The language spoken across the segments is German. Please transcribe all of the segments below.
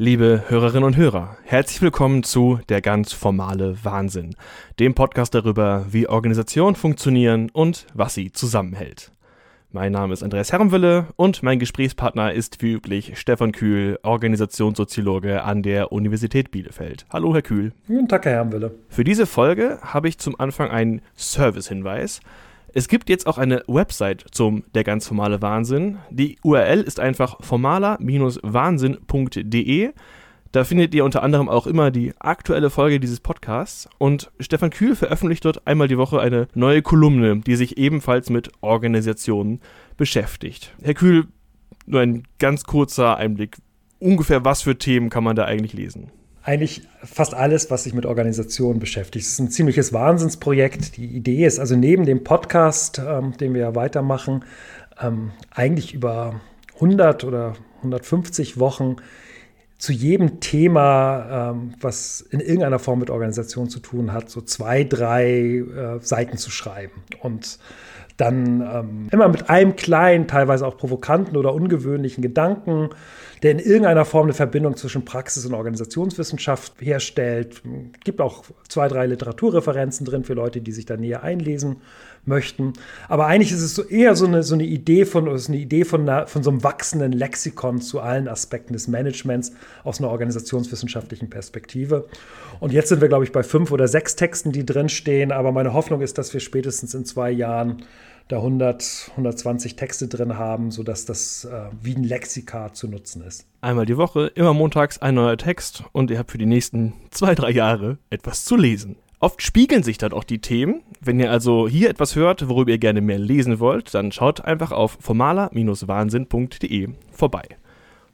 Liebe Hörerinnen und Hörer, herzlich willkommen zu Der ganz formale Wahnsinn, dem Podcast darüber, wie Organisationen funktionieren und was sie zusammenhält. Mein Name ist Andreas Hermwille und mein Gesprächspartner ist wie üblich Stefan Kühl, Organisationssoziologe an der Universität Bielefeld. Hallo Herr Kühl. Guten Tag Herr Hermwille. Für diese Folge habe ich zum Anfang einen Service-Hinweis. Es gibt jetzt auch eine Website zum Der ganz formale Wahnsinn. Die URL ist einfach formaler-wahnsinn.de. Da findet ihr unter anderem auch immer die aktuelle Folge dieses Podcasts. Und Stefan Kühl veröffentlicht dort einmal die Woche eine neue Kolumne, die sich ebenfalls mit Organisationen beschäftigt. Herr Kühl, nur ein ganz kurzer Einblick. Ungefähr was für Themen kann man da eigentlich lesen? Eigentlich fast alles, was sich mit Organisationen beschäftigt. Es ist ein ziemliches Wahnsinnsprojekt. Die Idee ist also neben dem Podcast, den wir ja weitermachen, eigentlich über 100 oder 150 Wochen zu jedem Thema, was in irgendeiner Form mit Organisation zu tun hat, so 2-3 Seiten zu schreiben und dann immer mit einem kleinen, teilweise auch provokanten oder ungewöhnlichen Gedanken, der in irgendeiner Form eine Verbindung zwischen Praxis und Organisationswissenschaft herstellt. Es gibt auch 2-3 Literaturreferenzen drin für Leute, die sich da näher einlesen möchten. Aber eigentlich ist es so eher so eine Idee von so einem wachsenden Lexikon zu allen Aspekten des Managements aus einer organisationswissenschaftlichen Perspektive. Und jetzt sind wir, glaube ich, bei 5 oder 6 Texten, die drinstehen. Aber meine Hoffnung ist, dass wir spätestens in 2 Jahren da 100, 120 Texte drin haben, sodass das wie ein Lexika zu nutzen ist. Einmal die Woche, immer montags ein neuer Text und ihr habt für die nächsten 2-3 Jahre etwas zu lesen. Oft spiegeln sich dann auch die Themen. Wenn ihr also hier etwas hört, worüber ihr gerne mehr lesen wollt, dann schaut einfach auf formaler-wahnsinn.de vorbei.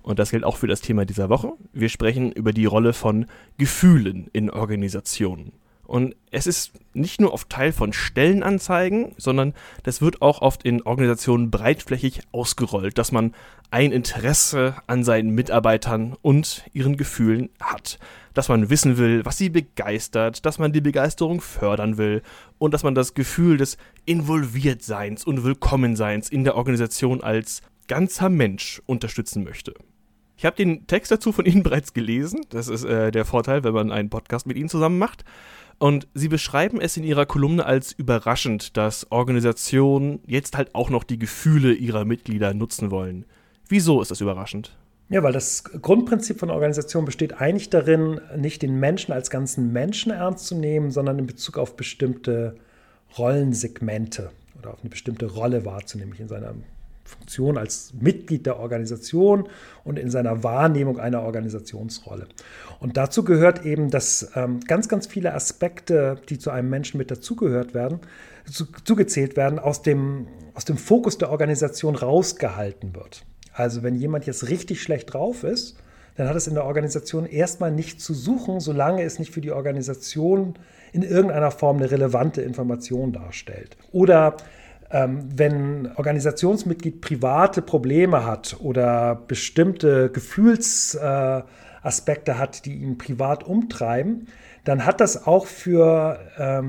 Und das gilt auch für das Thema dieser Woche. Wir sprechen über die Rolle von Gefühlen in Organisationen. Und es ist nicht nur oft Teil von Stellenanzeigen, sondern das wird auch oft in Organisationen breitflächig ausgerollt, dass man ein Interesse an seinen Mitarbeitern und ihren Gefühlen hat. Dass man wissen will, was sie begeistert, dass man die Begeisterung fördern will und dass man das Gefühl des Involviertseins und Willkommenseins in der Organisation als ganzer Mensch unterstützen möchte. Ich habe den Text dazu von Ihnen bereits gelesen. Das ist der Vorteil, wenn man einen Podcast mit Ihnen zusammen macht. Und Sie beschreiben es in Ihrer Kolumne als überraschend, dass Organisationen jetzt halt auch noch die Gefühle ihrer Mitglieder nutzen wollen. Wieso ist das überraschend? Ja, weil das Grundprinzip von Organisation besteht eigentlich darin, nicht den Menschen als ganzen Menschen ernst zu nehmen, sondern in Bezug auf bestimmte Rollensegmente oder auf eine bestimmte Rolle wahrzunehmen in seiner Funktion als Mitglied der Organisation und in seiner Wahrnehmung einer Organisationsrolle. Und dazu gehört eben, dass ganz, ganz viele Aspekte, die zu einem Menschen mit zugezählt werden, aus dem Fokus der Organisation rausgehalten wird. Also wenn jemand jetzt richtig schlecht drauf ist, dann hat es in der Organisation erstmal nichts zu suchen, solange es nicht für die Organisation in irgendeiner Form eine relevante Information darstellt. Oder wenn ein Organisationsmitglied private Probleme hat oder bestimmte Gefühlsaspekte hat, die ihn privat umtreiben, dann hat das auch für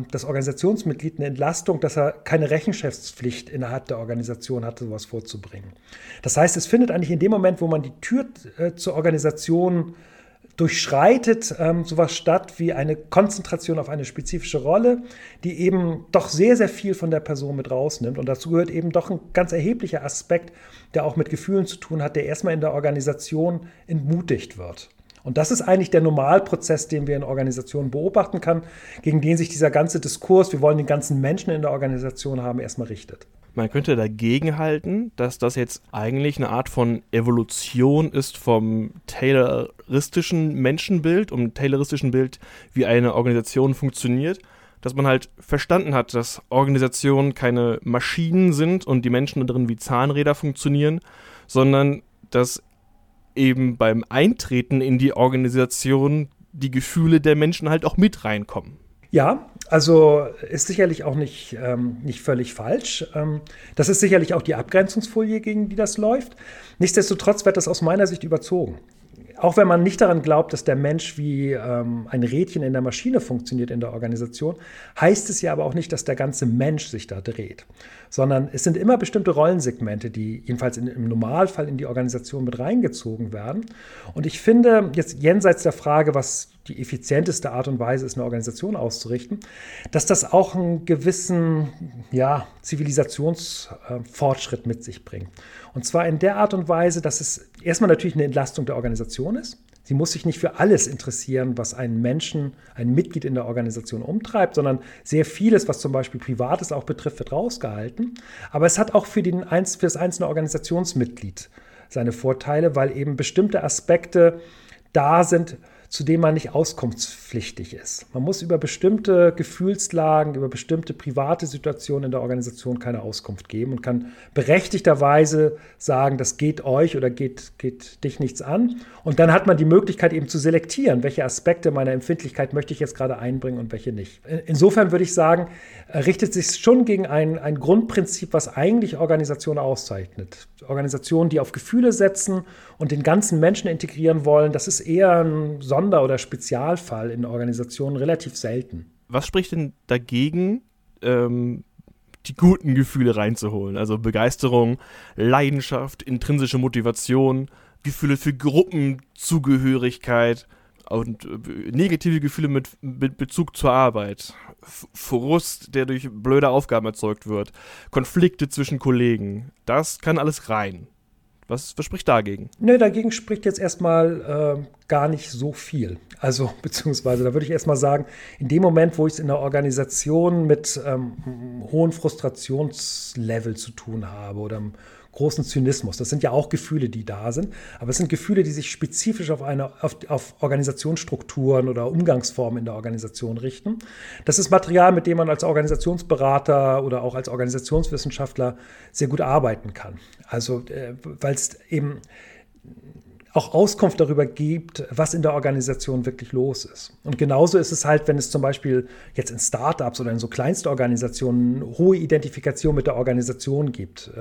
das Organisationsmitglied eine Entlastung, dass er keine Rechenschaftspflicht innerhalb der Organisation hat, sowas vorzubringen. Das heißt, es findet eigentlich in dem Moment, wo man die Tür zur Organisation durchschreitet sowas statt wie eine Konzentration auf eine spezifische Rolle, die eben doch sehr, sehr viel von der Person mit rausnimmt. Und dazu gehört eben doch ein ganz erheblicher Aspekt, der auch mit Gefühlen zu tun hat, der erstmal in der Organisation entmutigt wird. Und das ist eigentlich der Normalprozess, den wir in Organisationen beobachten können, gegen den sich dieser ganze Diskurs, wir wollen den ganzen Menschen in der Organisation haben, erstmal richtet. Man könnte dagegen halten, dass das jetzt eigentlich eine Art von Evolution ist vom tayloristischen Menschenbild, wie eine Organisation funktioniert, dass man halt verstanden hat, dass Organisationen keine Maschinen sind und die Menschen darin wie Zahnräder funktionieren, sondern dass eben beim Eintreten in die Organisation die Gefühle der Menschen halt auch mit reinkommen. Ja, also ist sicherlich auch nicht völlig falsch. Das ist sicherlich auch die Abgrenzungsfolie, gegen die das läuft. Nichtsdestotrotz wird das aus meiner Sicht überzogen. auch wenn man nicht daran glaubt, dass der Mensch wie ein Rädchen in der Maschine funktioniert in der Organisation, heißt es ja aber auch nicht, dass der ganze Mensch sich da dreht. Sondern es sind immer bestimmte Rollensegmente, die jedenfalls im Normalfall in die Organisation mit reingezogen werden. Und ich finde, jetzt jenseits der Frage, was die effizienteste Art und Weise ist, eine Organisation auszurichten, dass das auch einen gewissen Zivilisationsfortschritt mit sich bringt. Und zwar in der Art und Weise, dass es erstmal natürlich eine Entlastung der Organisation ist. Sie muss sich nicht für alles interessieren, was einen Menschen, ein Mitglied in der Organisation umtreibt, sondern sehr vieles, was zum Beispiel Privates auch betrifft, wird rausgehalten. Aber es hat auch für das einzelne Organisationsmitglied seine Vorteile, weil eben bestimmte Aspekte da sind, zu dem man nicht auskunftspflichtig ist. Man muss über bestimmte Gefühlslagen, über bestimmte private Situationen in der Organisation keine Auskunft geben und kann berechtigterweise sagen, das geht euch oder geht dich nichts an. Und dann hat man die Möglichkeit eben zu selektieren, welche Aspekte meiner Empfindlichkeit möchte ich jetzt gerade einbringen und welche nicht. Insofern würde ich sagen, richtet sich schon gegen ein Grundprinzip, was eigentlich Organisationen auszeichnet. Organisationen, die auf Gefühle setzen und den ganzen Menschen integrieren wollen, das ist eher ein oder Spezialfall in Organisationen relativ selten. Was spricht denn dagegen, die guten Gefühle reinzuholen? Also Begeisterung, Leidenschaft, intrinsische Motivation, Gefühle für Gruppenzugehörigkeit und negative Gefühle mit Bezug zur Arbeit, Frust, der durch blöde Aufgaben erzeugt wird, Konflikte zwischen Kollegen, das kann alles rein. Was spricht dagegen? Ne, dagegen spricht jetzt erstmal gar nicht so viel. Also, beziehungsweise, da würde ich erstmal sagen, in dem Moment, wo ich es in der Organisation mit hohen Frustrationslevel zu tun habe oder einem großen Zynismus, das sind ja auch Gefühle, die da sind, aber es sind Gefühle, die sich spezifisch auf Organisationsstrukturen oder Umgangsformen in der Organisation richten. Das ist Material, mit dem man als Organisationsberater oder auch als Organisationswissenschaftler sehr gut arbeiten kann. Also, weil es eben auch Auskunft darüber gibt, was in der Organisation wirklich los ist. Und genauso ist es halt, wenn es zum Beispiel jetzt in Startups oder in so Kleinstorganisationen eine hohe Identifikation mit der Organisation gibt.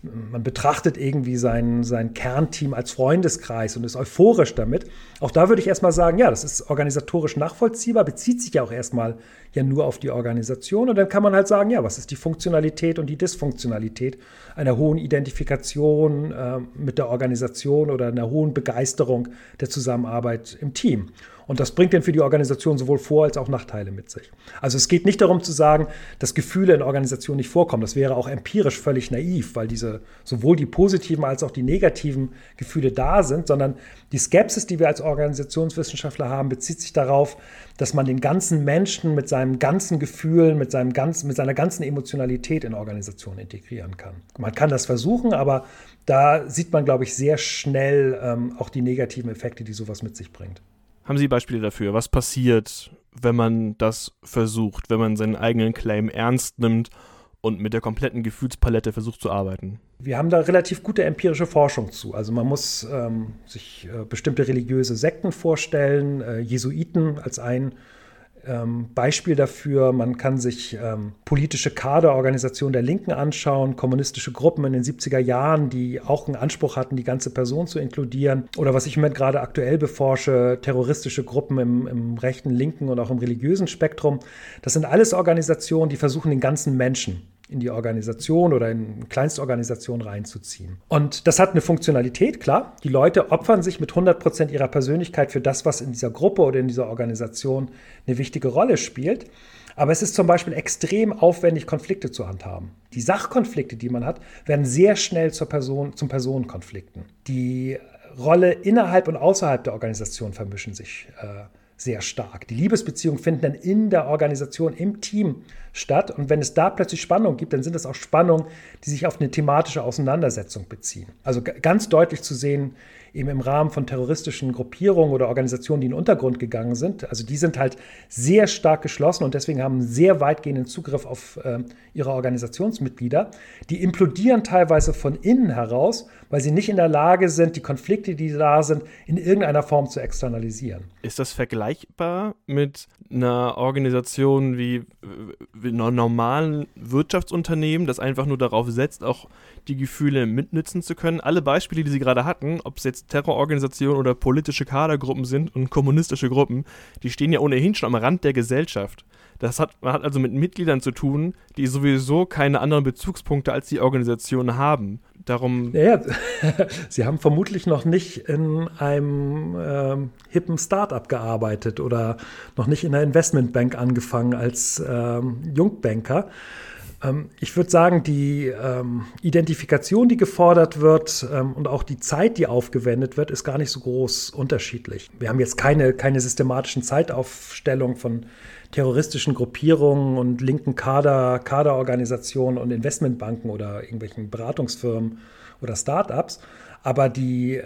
Man betrachtet irgendwie sein Kernteam als Freundeskreis und ist euphorisch damit. Auch da würde ich erstmal sagen, ja, das ist organisatorisch nachvollziehbar, bezieht sich ja auch erstmal ja nur auf die Organisation. Und dann kann man halt sagen, ja, was ist die Funktionalität und die Dysfunktionalität einer hohen Identifikation mit der Organisation oder einer hohen Begeisterung der Zusammenarbeit im Team. Und das bringt dann für die Organisation sowohl Vor- als auch Nachteile mit sich. Also es geht nicht darum zu sagen, dass Gefühle in Organisationen nicht vorkommen. Das wäre auch empirisch völlig naiv, weil sowohl die positiven als auch die negativen Gefühle da sind, sondern die Skepsis, die wir als Organisationswissenschaftler haben, bezieht sich darauf, dass man den ganzen Menschen mit seinem ganzen Gefühl, mit seiner ganzen Emotionalität in Organisationen integrieren kann. Man kann das versuchen, aber da sieht man, glaube ich, sehr schnell auch die negativen Effekte, die sowas mit sich bringt. Haben Sie Beispiele dafür? Was passiert, wenn man das versucht, wenn man seinen eigenen Claim ernst nimmt und mit der kompletten Gefühlspalette versucht zu arbeiten? Wir haben da relativ gute empirische Forschung zu. Also man muss sich bestimmte religiöse Sekten vorstellen, Jesuiten als ein Beispiel dafür. Man kann sich politische Kaderorganisationen der Linken anschauen, kommunistische Gruppen in den 70er Jahren, die auch einen Anspruch hatten, die ganze Person zu inkludieren. Oder was ich im Moment gerade aktuell beforsche, terroristische Gruppen im rechten, linken und auch im religiösen Spektrum. Das sind alles Organisationen, die versuchen, den ganzen Menschen in die Organisation oder in Kleinstorganisationen reinzuziehen. Und das hat eine Funktionalität, klar. Die Leute opfern sich mit 100% ihrer Persönlichkeit für das, was in dieser Gruppe oder in dieser Organisation eine wichtige Rolle spielt. Aber es ist zum Beispiel extrem aufwendig, Konflikte zu handhaben. Die Sachkonflikte, die man hat, werden sehr schnell zum Personenkonflikten. Die Rolle innerhalb und außerhalb der Organisation vermischen sich sehr stark. Die Liebesbeziehungen finden dann in der Organisation, im Team statt. Und wenn es da plötzlich Spannungen gibt, dann sind das auch Spannungen, die sich auf eine thematische Auseinandersetzung beziehen. Also ganz deutlich zu sehen, eben im Rahmen von terroristischen Gruppierungen oder Organisationen, die in den Untergrund gegangen sind. Also die sind halt sehr stark geschlossen und deswegen haben sehr weitgehenden Zugriff auf ihre Organisationsmitglieder. Die implodieren teilweise von innen heraus weil sie nicht in der Lage sind, die Konflikte, die da sind, in irgendeiner Form zu externalisieren. Ist das vergleichbar mit einer Organisation wie einem normalen Wirtschaftsunternehmen, das einfach nur darauf setzt, auch die Gefühle mitnützen zu können? Alle Beispiele, die Sie gerade hatten, ob es jetzt Terrororganisationen oder politische Kadergruppen sind und kommunistische Gruppen, die stehen ja ohnehin schon am Rand der Gesellschaft. Man hat also mit Mitgliedern zu tun, die sowieso keine anderen Bezugspunkte als die Organisation haben. Darum. Ja, Sie haben vermutlich noch nicht in einem hippen Start-up gearbeitet oder noch nicht in einer Investmentbank angefangen als Jungbanker. Ich würde sagen, die Identifikation, die gefordert wird und auch die Zeit, die aufgewendet wird, ist gar nicht so groß unterschiedlich. Wir haben jetzt keine systematischen Zeitaufstellungen von terroristischen Gruppierungen und linken Kaderorganisationen und Investmentbanken oder irgendwelchen Beratungsfirmen oder Start-ups. Aber die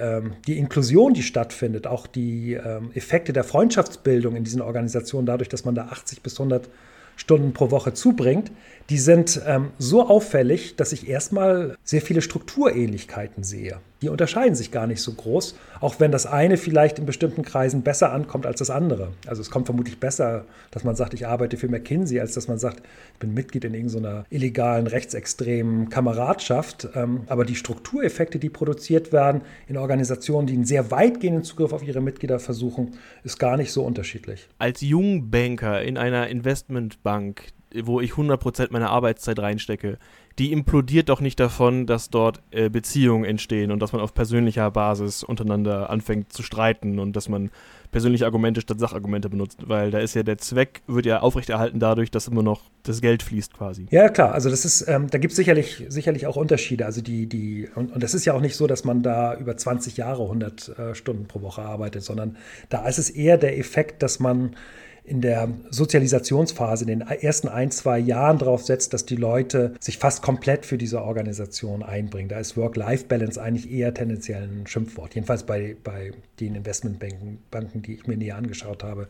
Inklusion, die stattfindet, auch die Effekte der Freundschaftsbildung in diesen Organisationen, dadurch, dass man da 80 bis 100 Stunden pro Woche zubringt, die sind so auffällig, dass ich erstmal sehr viele Strukturähnlichkeiten sehe. Die unterscheiden sich gar nicht so groß, auch wenn das eine vielleicht in bestimmten Kreisen besser ankommt als das andere. Also es kommt vermutlich besser, dass man sagt, ich arbeite für McKinsey, als dass man sagt, ich bin Mitglied in irgendeiner illegalen, rechtsextremen Kameradschaft. Aber die Struktureffekte, die produziert werden in Organisationen, die einen sehr weitgehenden Zugriff auf ihre Mitglieder versuchen, ist gar nicht so unterschiedlich. Als Jungbanker in einer Investmentbank, wo ich 100% meiner Arbeitszeit reinstecke, die implodiert doch nicht davon, dass dort Beziehungen entstehen und dass man auf persönlicher Basis untereinander anfängt zu streiten und dass man persönliche Argumente statt Sachargumente benutzt, weil da ist ja der Zweck, wird ja aufrechterhalten dadurch, dass immer noch das Geld fließt quasi. Ja, klar, also das ist, da gibt es sicherlich auch Unterschiede, also und das ist ja auch nicht so, dass man da über 20 Jahre 100 Stunden pro Woche arbeitet, sondern da ist es eher der Effekt, dass man in der Sozialisationsphase, in den ersten 1-2 Jahren drauf setzt, dass die Leute sich fast komplett für diese Organisation einbringen. Da ist Work-Life-Balance eigentlich eher tendenziell ein Schimpfwort. Jedenfalls bei den Investmentbanken, die ich mir näher angeschaut habe,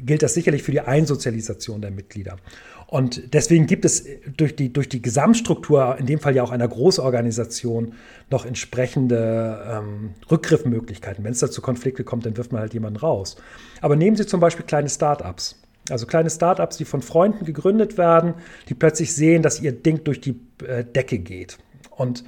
gilt das sicherlich für die Einsozialisation der Mitglieder. Und deswegen gibt es durch die Gesamtstruktur, in dem Fall ja auch einer Großorganisation, noch entsprechende Rückgriffmöglichkeiten. Wenn es dazu Konflikte kommt, dann wirft man halt jemanden raus. Aber nehmen Sie zum Beispiel kleine Start-ups. Also kleine Start-ups, die von Freunden gegründet werden, die plötzlich sehen, dass ihr Ding durch die Decke geht. Und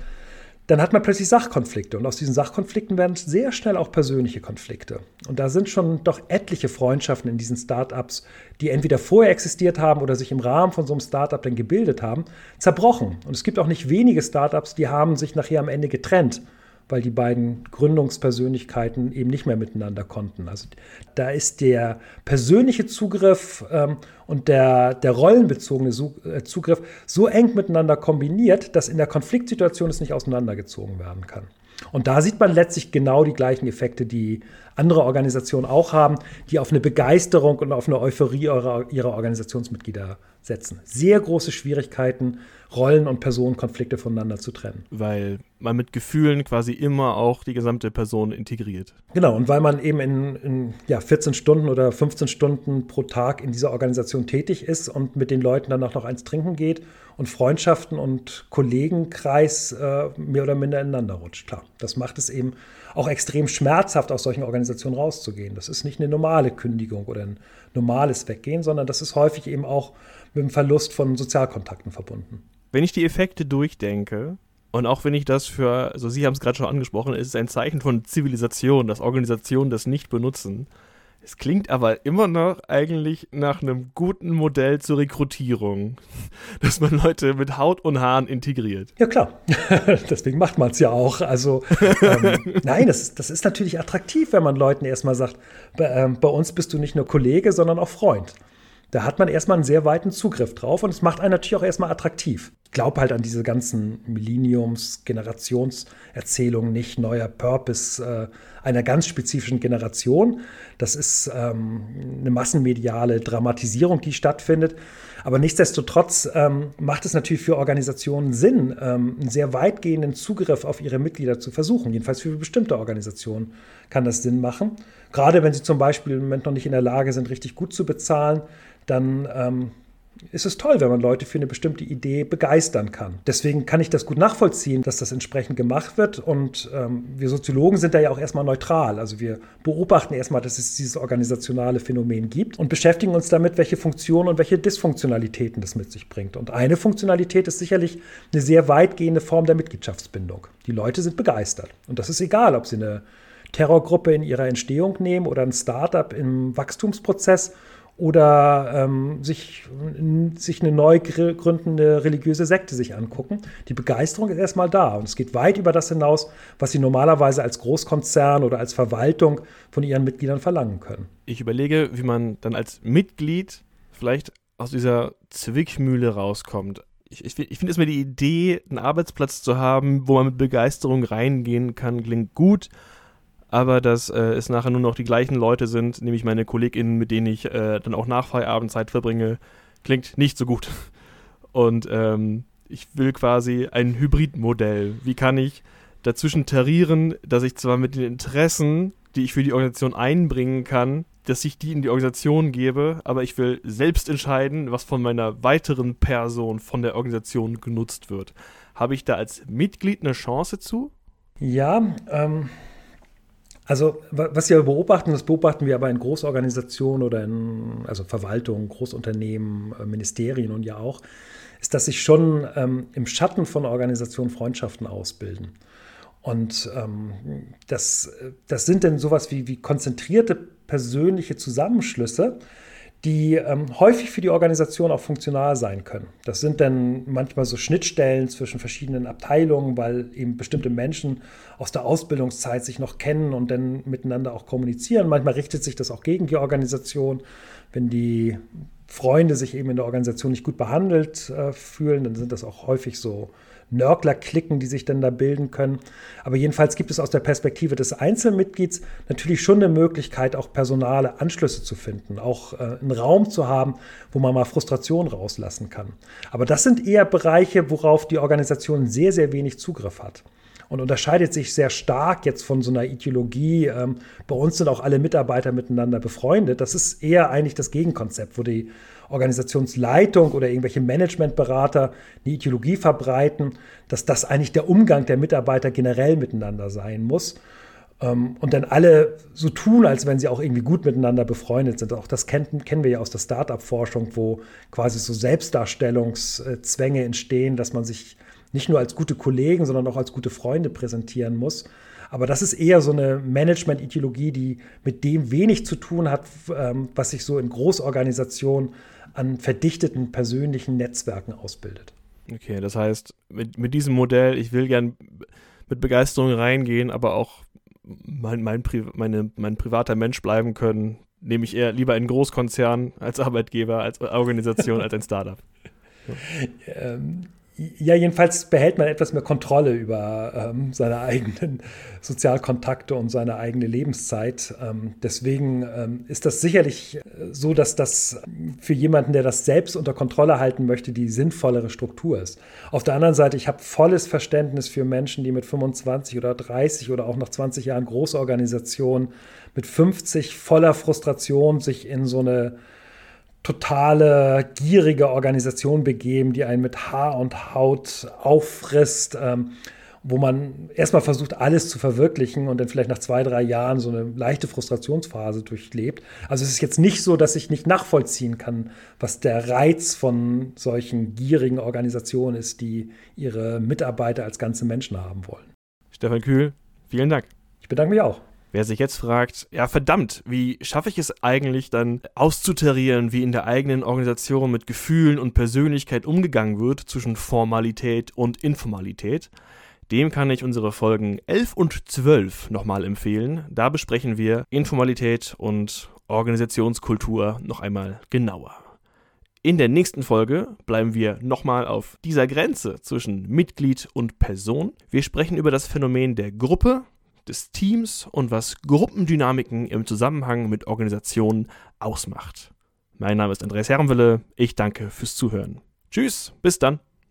dann hat man plötzlich Sachkonflikte. Und aus diesen Sachkonflikten werden sehr schnell auch persönliche Konflikte. Und da sind schon doch etliche Freundschaften in diesen Startups, die entweder vorher existiert haben oder sich im Rahmen von so einem Startup dann gebildet haben, zerbrochen. Und es gibt auch nicht wenige Startups, die haben sich nachher am Ende getrennt, weil die beiden Gründungspersönlichkeiten eben nicht mehr miteinander konnten. Also da ist der persönliche Zugriff und der rollenbezogene Zugriff so eng miteinander kombiniert, dass in der Konfliktsituation es nicht auseinandergezogen werden kann. Und da sieht man letztlich genau die gleichen Effekte, die andere Organisationen auch haben, die auf eine Begeisterung und auf eine Euphorie ihrer Organisationsmitglieder setzen. Sehr große Schwierigkeiten, Rollen- und Personenkonflikte voneinander zu trennen. Weil man mit Gefühlen quasi immer auch die gesamte Person integriert. Genau, und weil man eben in 14 Stunden oder 15 Stunden pro Tag in dieser Organisation tätig ist und mit den Leuten dann auch noch eins trinken geht und Freundschaften und Kollegenkreis mehr oder minder ineinander rutscht. Klar, das macht es eben auch extrem schmerzhaft, aus solchen Organisationen rauszugehen. Das ist nicht eine normale Kündigung oder ein normales Weggehen, sondern das ist häufig eben auch mit dem Verlust von Sozialkontakten verbunden. Wenn ich die Effekte durchdenke, und auch wenn ich das Sie haben es gerade schon angesprochen, ist es ein Zeichen von Zivilisation, dass Organisationen das nicht benutzen. Es klingt aber immer noch eigentlich nach einem guten Modell zur Rekrutierung, dass man Leute mit Haut und Haaren integriert. Ja, klar. Deswegen macht man es ja auch. Also nein, das ist natürlich attraktiv, wenn man Leuten erstmal sagt, bei uns bist du nicht nur Kollege, sondern auch Freund. Da hat man erstmal einen sehr weiten Zugriff drauf und es macht einen natürlich auch erstmal attraktiv. Ich glaube halt an diese ganzen Millenniums-Generationserzählungen nicht, neuer Purpose einer ganz spezifischen Generation. Das ist eine massenmediale Dramatisierung, die stattfindet. Aber nichtsdestotrotz macht es natürlich für Organisationen Sinn, einen sehr weitgehenden Zugriff auf ihre Mitglieder zu versuchen. Jedenfalls für bestimmte Organisationen kann das Sinn machen. Gerade wenn sie zum Beispiel im Moment noch nicht in der Lage sind, richtig gut zu bezahlen, dann ist es toll, wenn man Leute für eine bestimmte Idee begeistern kann. Deswegen kann ich das gut nachvollziehen, dass das entsprechend gemacht wird. Und wir Soziologen sind da ja auch erstmal neutral. Also wir beobachten erstmal, dass es dieses organisationale Phänomen gibt und beschäftigen uns damit, welche Funktionen und welche Dysfunktionalitäten das mit sich bringt. Und eine Funktionalität ist sicherlich eine sehr weitgehende Form der Mitgliedschaftsbindung. Die Leute sind begeistert. Und das ist egal, ob sie eine Terrorgruppe in ihrer Entstehung nehmen oder ein Startup im Wachstumsprozess oder sich eine neu gründende religiöse Sekte sich angucken. Die Begeisterung ist erstmal da und es geht weit über das hinaus, was sie normalerweise als Großkonzern oder als Verwaltung von ihren Mitgliedern verlangen können. Ich überlege, wie man dann als Mitglied vielleicht aus dieser Zwickmühle rauskommt. Ich finde erstmal die Idee, einen Arbeitsplatz zu haben, wo man mit Begeisterung reingehen kann, klingt gut. Aber dass es nachher nur noch die gleichen Leute sind, nämlich meine KollegInnen, mit denen ich dann auch nach Feierabend Zeit verbringe, klingt nicht so gut. Und ich will quasi ein Hybridmodell. Wie kann ich dazwischen tarieren, dass ich zwar mit den Interessen, die ich für die Organisation einbringen kann, dass ich die in die Organisation gebe, aber ich will selbst entscheiden, was von meiner weiteren Person von der Organisation genutzt wird. Habe ich da als Mitglied eine Chance zu? Ja, Also was wir beobachten, das beobachten wir aber in Großorganisationen oder in also Verwaltungen, Großunternehmen, Ministerien und ja auch, ist, dass sich schon im Schatten von Organisationen Freundschaften ausbilden. Und das sind dann sowas wie konzentrierte persönliche Zusammenschlüsse, die häufig für die Organisation auch funktional sein können. Das sind dann manchmal so Schnittstellen zwischen verschiedenen Abteilungen, weil eben bestimmte Menschen aus der Ausbildungszeit sich noch kennen und dann miteinander auch kommunizieren. Manchmal richtet sich das auch gegen die Organisation. Wenn die Freunde sich eben in der Organisation nicht gut behandelt fühlen, dann sind das auch häufig so Nörgler-Klicken, die sich dann da bilden können. Aber jedenfalls gibt es aus der Perspektive des Einzelmitglieds natürlich schon eine Möglichkeit, auch personale Anschlüsse zu finden, auch einen Raum zu haben, wo man mal Frustration rauslassen kann. Aber das sind eher Bereiche, worauf die Organisation sehr, sehr wenig Zugriff hat und unterscheidet sich sehr stark jetzt von so einer Ideologie. Bei uns sind auch alle Mitarbeiter miteinander befreundet. Das ist eher eigentlich das Gegenkonzept, wo die Organisationsleitung oder irgendwelche Managementberater eine Ideologie verbreiten, dass das eigentlich der Umgang der Mitarbeiter generell miteinander sein muss. Und dann alle so tun, als wenn sie auch irgendwie gut miteinander befreundet sind. Auch das kennen wir ja aus der Start-up-Forschung, wo quasi so Selbstdarstellungszwänge entstehen, dass man sich nicht nur als gute Kollegen, sondern auch als gute Freunde präsentieren muss. Aber das ist eher so eine Management-Ideologie, die mit dem wenig zu tun hat, was sich so in Großorganisationen an verdichteten persönlichen Netzwerken ausbildet. Okay, das heißt, mit diesem Modell, ich will gern mit Begeisterung reingehen, aber auch mein privater Mensch bleiben können, nehme ich eher lieber einen Großkonzern als Arbeitgeber, als Organisation, als ein Startup. Ja, jedenfalls behält man etwas mehr Kontrolle über seine eigenen Sozialkontakte und seine eigene Lebenszeit. Deswegen ist das sicherlich so, dass das für jemanden, der das selbst unter Kontrolle halten möchte, die sinnvollere Struktur ist. Auf der anderen Seite, ich habe volles Verständnis für Menschen, die mit 25 oder 30 oder auch nach 20 Jahren Großorganisationen mit 50 voller Frustration sich in so eine totale, gierige Organisation begeben, die einen mit Haar und Haut auffrisst, wo man erstmal versucht, alles zu verwirklichen und dann vielleicht nach 2-3 Jahren so eine leichte Frustrationsphase durchlebt. Also es ist jetzt nicht so, dass ich nicht nachvollziehen kann, was der Reiz von solchen gierigen Organisationen ist, die ihre Mitarbeiter als ganze Menschen haben wollen. Stefan Kühl, vielen Dank. Ich bedanke mich auch. Wer sich jetzt fragt, ja verdammt, wie schaffe ich es eigentlich dann auszutarieren, wie in der eigenen Organisation mit Gefühlen und Persönlichkeit umgegangen wird zwischen Formalität und Informalität, dem kann ich unsere Folgen 11 und 12 nochmal empfehlen. Da besprechen wir Informalität und Organisationskultur noch einmal genauer. In der nächsten Folge bleiben wir nochmal auf dieser Grenze zwischen Mitglied und Person. Wir sprechen über das Phänomen der Gruppe, des Teams und was Gruppendynamiken im Zusammenhang mit Organisationen ausmacht. Mein Name ist Andreas Hermwille. Ich danke fürs Zuhören. Tschüss, bis dann.